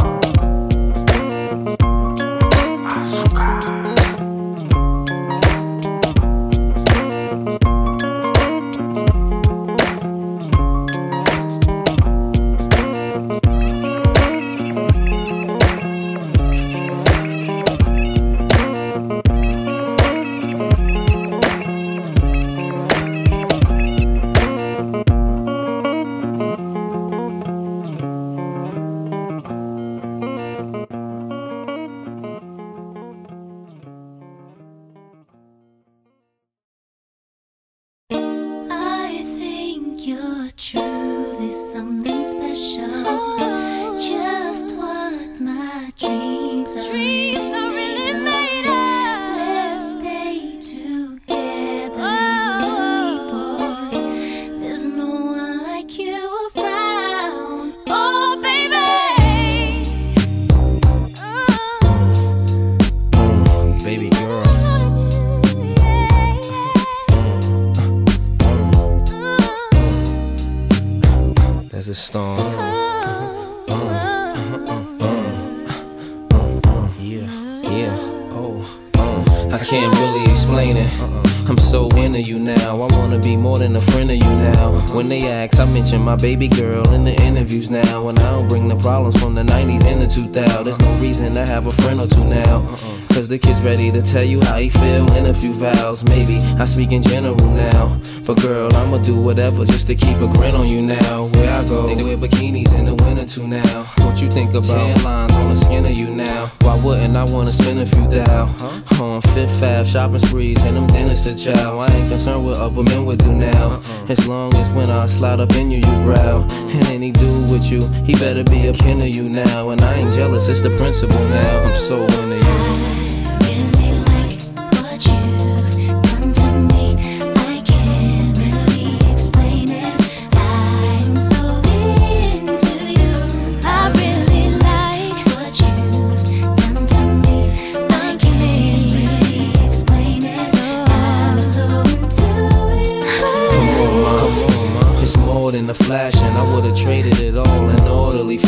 My baby girl in the interviews now, and I don't bring the problems from the nineties and the two thousands. There's no reason to have a friend or two now, cause the kid's ready to tell you how he feel in a few vows. Maybe I speak in general now, but girl, I'ma do whatever just to keep a grin on you now. Where I go, they wear bikinis in the winter too now. What you think about tan lines on the skin of you now? Why wouldn't I wanna spend a few thou? On Fifth Ave shopping sprees and them dinners to chow. I ain't concerned what other men would do now, as long as when I slide up in you, you growl. And any dude with you, he better be a kin of you now. And I ain't jealous, it's the principle now. I'm so into you. I really like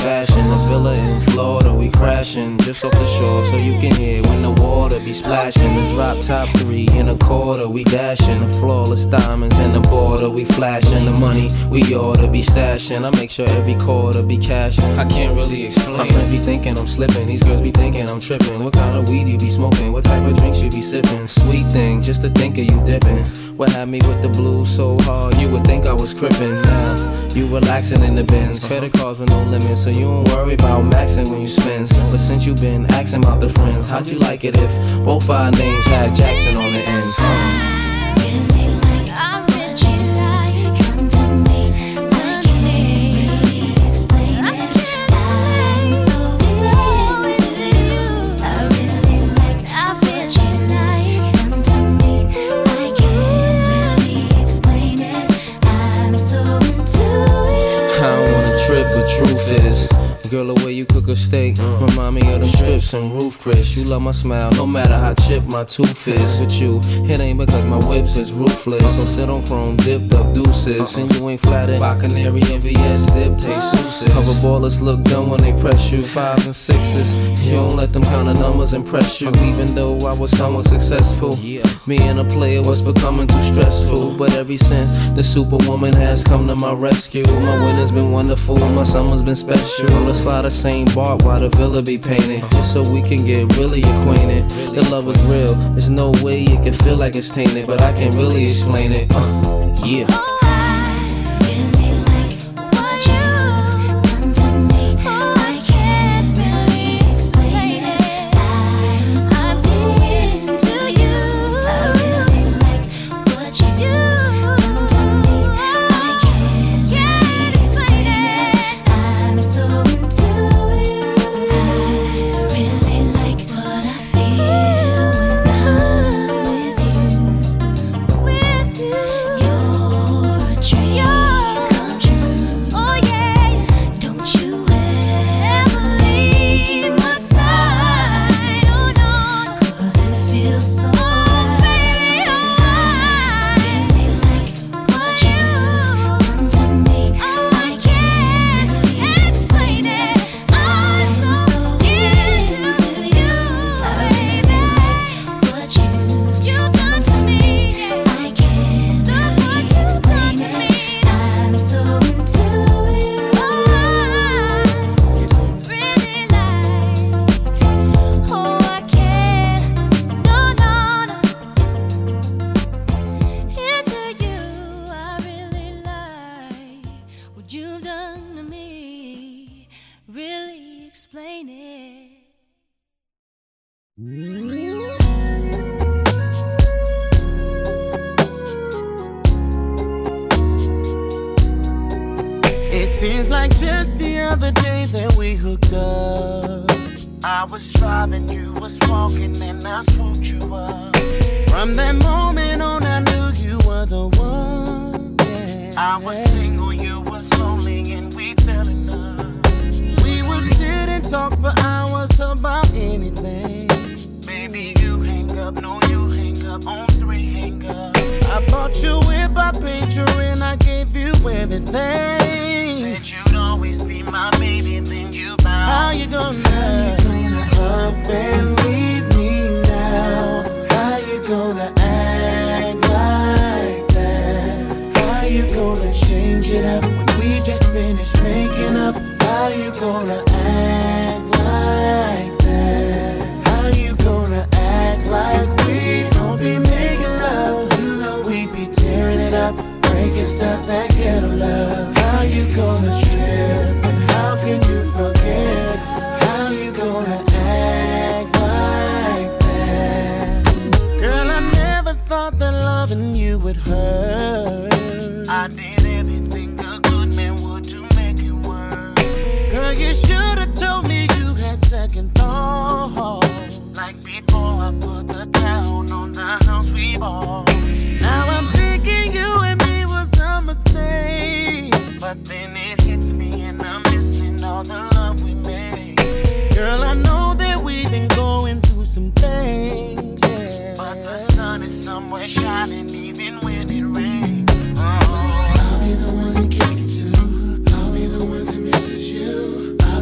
fashion. A villa in Florida, we crashing just off the shore, so you can hear when the water be splashing. The drop top three and a quarter, we dashing. The flawless diamonds in the border, we flashing. The money we oughta be stashing. I make sure every quarter be cashing. I can't really explain. My friends be thinking I'm slipping. These girls be thinking I'm tripping. What kind of weed you be smoking? What type of drinks you be sipping? Sweet thing, just to think of you dipping. What had me with the blues so hard? You would think I was crippin'. Now you relaxing in the bins. Credit cards with no limits, so you don't worry about maxing when you spend. But since you been asking about the friends, how'd you like it if both our names had Jackson on the ends? I really like, I want you like, come to me, I can't explain it. I'm so into you. I really like, I want you like, come to me, I can't really explain it. I'm so into you. I don't wanna trip, but truth is, girl, the way you cook a steak remind me of them strips and roof crisps. You love my smile, no matter how chipped my tooth is. With you, it ain't because my whips is ruthless. So sit on chrome, dipped up deuces. And you ain't flattered by Canary and V S dip taste sousas. Cover ballers look dumb when they press you. Fives and sixes, you don't let them count the numbers impress you. Even though I was somewhat successful, me and a player was becoming too stressful. But every since, the superwoman has come to my rescue. My winter's been wonderful, my summer's been special. Let's fly the same bark while the villa be painted, just so we can get really acquainted. The love is real, there's no way it can feel like it's tainted, but I can't really explain it. Uh, yeah. I'll be the one that can't get to. I'll be the one that misses you. I'll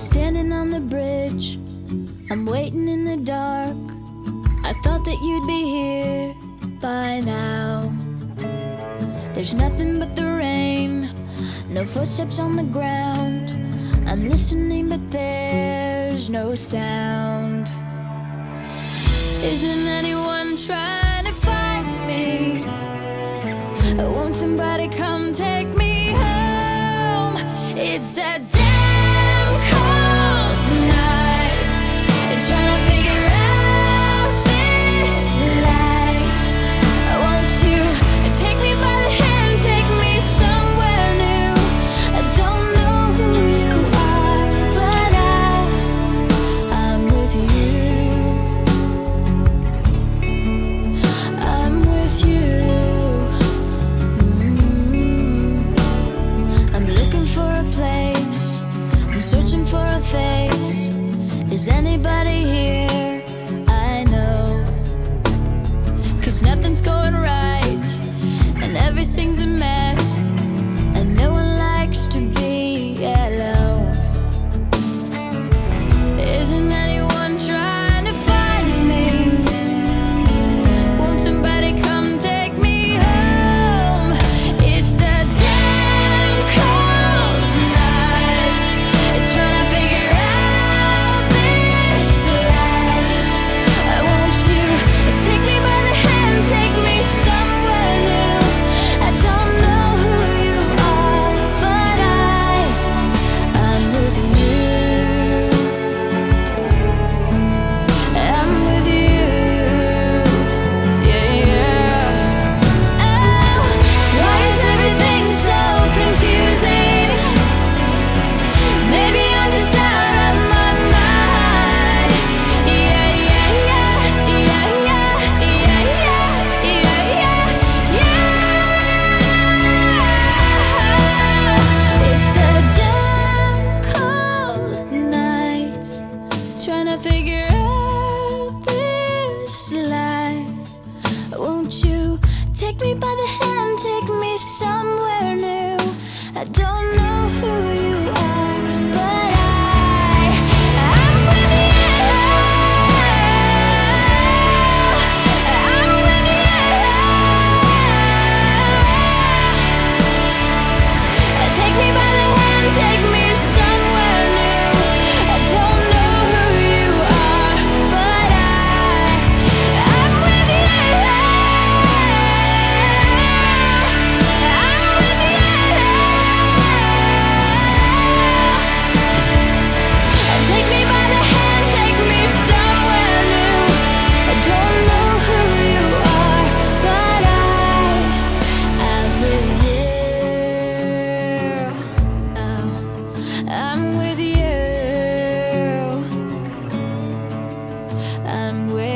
standing on the bridge, I'm waiting in the dark. I thought that you'd be here by now. There's nothing but the rain, no footsteps on the ground. I'm listening but there's no sound. Isn't anyone trying to find me? Or won't somebody come take me home? It's that damn cold night, and trying to figure out this life. Won't you take me by the hand, take me somewhere new? I don't know who you are, but I, I'm with you. I'm with you. Mm-hmm. I'm looking for a place, I'm searching for a face. Is anybody here? I know, 'cause nothing's going right and everything's a mess, and no one likes to be alone. Isn't anyone trying to find me? Won't somebody come take me home? It's a damn cold night, trying to figure out this life. Won't you take me by the hand, take me somewhere new? I don't know who you are, but I, I'm with you. I'm with you. Yeah, yeah. Oh, why is everything so confusing? Maybe I'm just out of my mind. Yeah, yeah, yeah, yeah, yeah, yeah, yeah, yeah, yeah, yeah. It's a damn cold night, trying to figure out this life. Won't you take me by the hand, take me somewhere new? I don't know who you are, but I, I'm with you. I'm with you. Take me by the hand, take me somewhere new. I don't know who you are, but I, I'm with you. I'm with you. Take me by the hand, take me somewhere new. I don't know who you are, but I, I'm with you. Oh, I'm with you. I'm with